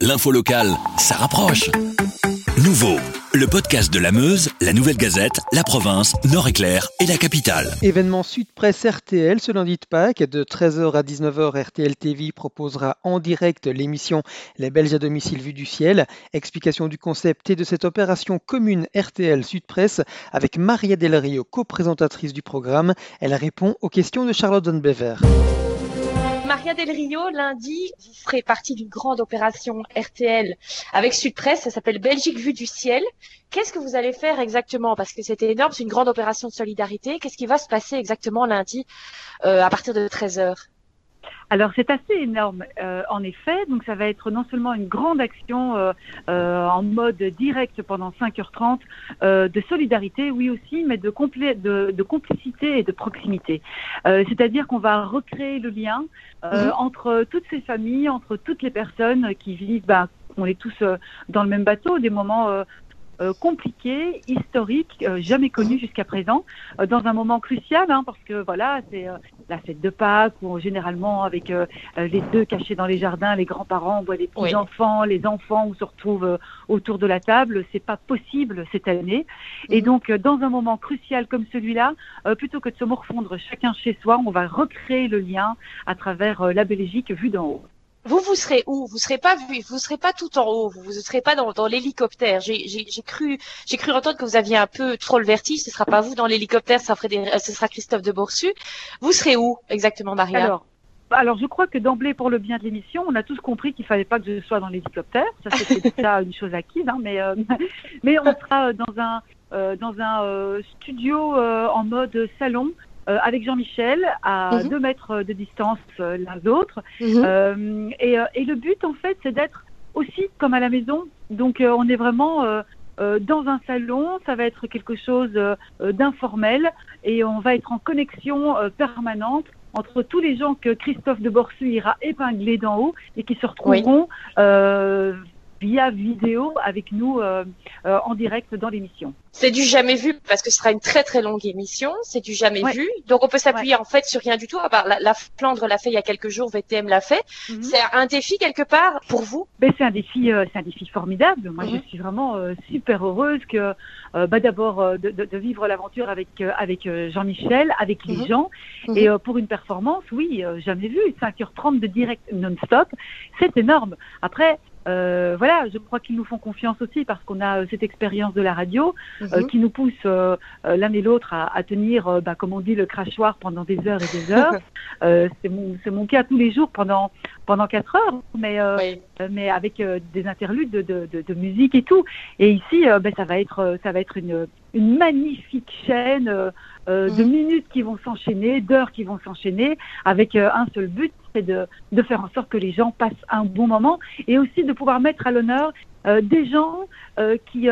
L'info locale, ça rapproche. Nouveau, le podcast de la Meuse, la Nouvelle Gazette, la Province, Nord-Éclair et la Capitale. Événement Sudpresse RTL ce lundi de Pâques, de 13h à 19h, RTL TV proposera en direct l'émission Les Belges à domicile vue du ciel. Explication du concept et de cette opération commune RTL Sudpresse avec Maria Del Rio, coprésentatrice du programme. Elle répond aux questions de Charlotte Donnebever. Maria Del Rio, lundi, vous ferez partie d'une grande opération RTL avec Sudpresse, ça s'appelle Belgique vue du ciel. Qu'est-ce que vous allez faire exactement ? Parce que c'était énorme, c'est une grande opération de solidarité. Qu'est-ce qui va se passer exactement lundi à partir de 13h ? Alors c'est assez énorme en effet, donc ça va être non seulement une grande action en mode direct pendant 5h30 de solidarité, oui aussi, mais de complicité et de proximité. C'est-à-dire qu'on va recréer le lien entre toutes ces familles, entre toutes les personnes qui vivent, on est tous dans le même bateau, des moments compliqué, historique, jamais connu jusqu'à présent, dans un moment crucial, parce que voilà, c'est la fête de Pâques, où généralement avec les deux cachés dans les jardins, les grands-parents, les petits-enfants, les enfants, on se retrouve autour de la table, c'est pas possible cette année. Et donc, dans un moment crucial comme celui-là, plutôt que de se morfondre chacun chez soi, on va recréer le lien à travers la Belgique vue d'en haut. Vous serez où ? Vous serez pas vu, vous serez pas tout en haut, vous serez pas dans l'hélicoptère. J'ai cru entendre que vous aviez un peu trop le vertige. Ce sera pas vous dans l'hélicoptère, ce sera Christophe Deborsu. Vous serez où exactement, Maria ? Alors je crois que d'emblée, pour le bien de l'émission, on a tous compris qu'il fallait pas que je sois dans l'hélicoptère. Ça c'était déjà une chose acquise, mais on sera dans un studio en mode salon. Avec Jean-Michel, à 2 mètres de distance l'un de l'autre. Et le but, en fait, c'est d'être aussi comme à la maison. Donc, on est vraiment dans un salon. Ça va être quelque chose d'informel. Et on va être en connexion permanente entre tous les gens que Christophe Deborsu ira épingler d'en haut et qui se retrouveront via vidéo avec nous en direct dans l'émission. C'est du jamais vu, parce que ce sera une très très longue émission, c'est du jamais vu, donc on peut s'appuyer en fait sur rien du tout, à part la Flandre l'a fait il y a quelques jours, VTM l'a fait, c'est un défi quelque part pour vous ? C'est un défi formidable, moi je suis vraiment super heureuse que d'abord de vivre l'aventure avec Jean-Michel, avec les gens, et pour une performance, jamais vue, 5h30 de direct non-stop, c'est énorme. Après, je crois qu'ils nous font confiance aussi parce qu'on a cette expérience de la radio qui nous pousse l'un et l'autre à tenir, comme on dit, le crachoir pendant des heures et des heures. C'est mon cas tous les jours pendant 4 heures, mais avec des interludes de musique et tout. Et ici, ça va être une magnifique chaîne de minutes qui vont s'enchaîner, d'heures qui vont s'enchaîner, avec un seul but, c'est de faire en sorte que les gens passent un bon moment et aussi de pouvoir mettre à l'honneur des gens qui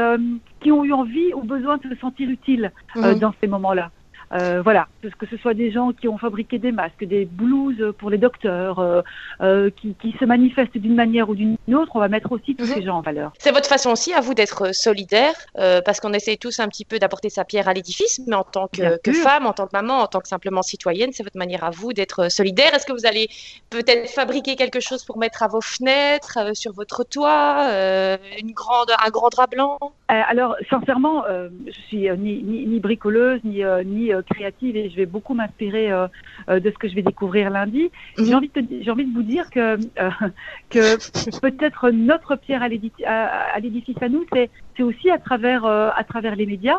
ont eu envie ou besoin de se sentir utiles dans ces moments-là. Que ce soit des gens qui ont fabriqué des masques, des blouses pour les docteurs, qui se manifestent d'une manière ou d'une autre, on va mettre aussi tous ces gens en valeur. C'est votre façon aussi à vous d'être solidaire, parce qu'on essaie tous un petit peu d'apporter sa pierre à l'édifice, mais en tant que femme, en tant que maman, en tant que simplement citoyenne, c'est votre manière à vous d'être solidaire. Est-ce que vous allez peut-être fabriquer quelque chose pour mettre à vos fenêtres, sur votre toit, un grand drap blanc ? Alors sincèrement, je suis ni bricoleuse, ni créative, et je vais beaucoup m'inspirer de ce que je vais découvrir lundi. J'ai envie de vous dire que peut-être notre pierre à l'édifice à nous, c'est aussi à travers les médias,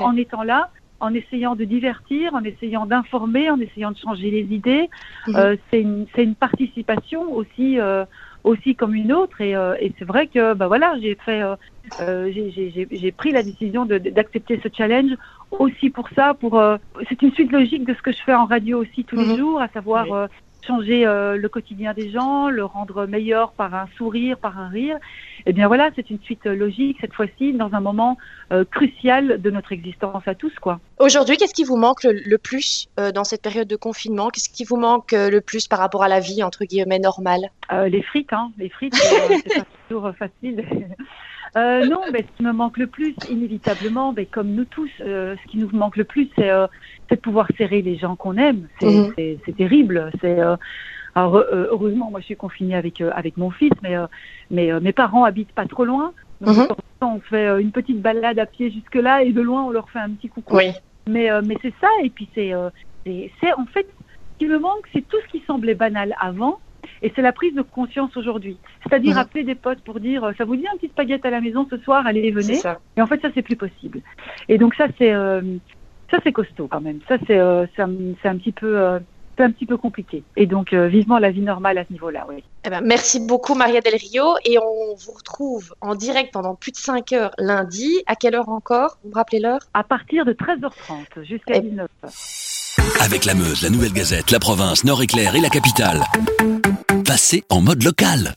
en étant là, en essayant de divertir, en essayant d'informer, en essayant de changer les idées. C'est une participation aussi comme une autre, et c'est vrai que j'ai pris la décision d'accepter ce challenge aussi pour ça. C'est une suite logique de ce que je fais en radio aussi tous les jours, à savoir changer le quotidien des gens, le rendre meilleur par un sourire, par un rire. Et bien voilà, c'est une suite logique cette fois-ci dans un moment crucial de notre existence à tous, quoi. Aujourd'hui, qu'est-ce qui vous manque le plus dans cette période de confinement ? Qu'est-ce qui vous manque le plus par rapport à la vie entre guillemets normale ? Les frites, les frites, c'est pas toujours facile. Ce qui me manque le plus, inévitablement, comme nous tous, ce qui nous manque le plus, c'est de pouvoir serrer les gens qu'on aime. C'est terrible. Alors heureusement, moi je suis confinée avec mon fils, mais mes parents habitent pas trop loin. Donc on fait une petite balade à pied jusque là et de loin on leur fait un petit coucou. Oui. Mais c'est ça, et puis c'est en fait ce qui me manque, c'est tout ce qui semblait banal avant. Et c'est la prise de conscience aujourd'hui. C'est-à-dire appeler des potes pour dire « ça vous dit un petit spaghette à la maison ce soir, allez, venez ». Et en fait, ça, c'est plus possible. Et donc ça, c'est costaud quand même. Ça, c'est un petit peu... C'est un petit peu compliqué. Et donc, vivement la vie normale à ce niveau-là, oui. Eh ben, merci beaucoup, Maria Del Rio. Et on vous retrouve en direct pendant plus de 5 heures lundi. À quelle heure encore? Vous me rappelez l'heure? À partir de 13h30 jusqu'à 19h. Avec la Meuse, la Nouvelle Gazette, la Province, Nord-Éclair et la Capitale. Passez en mode local.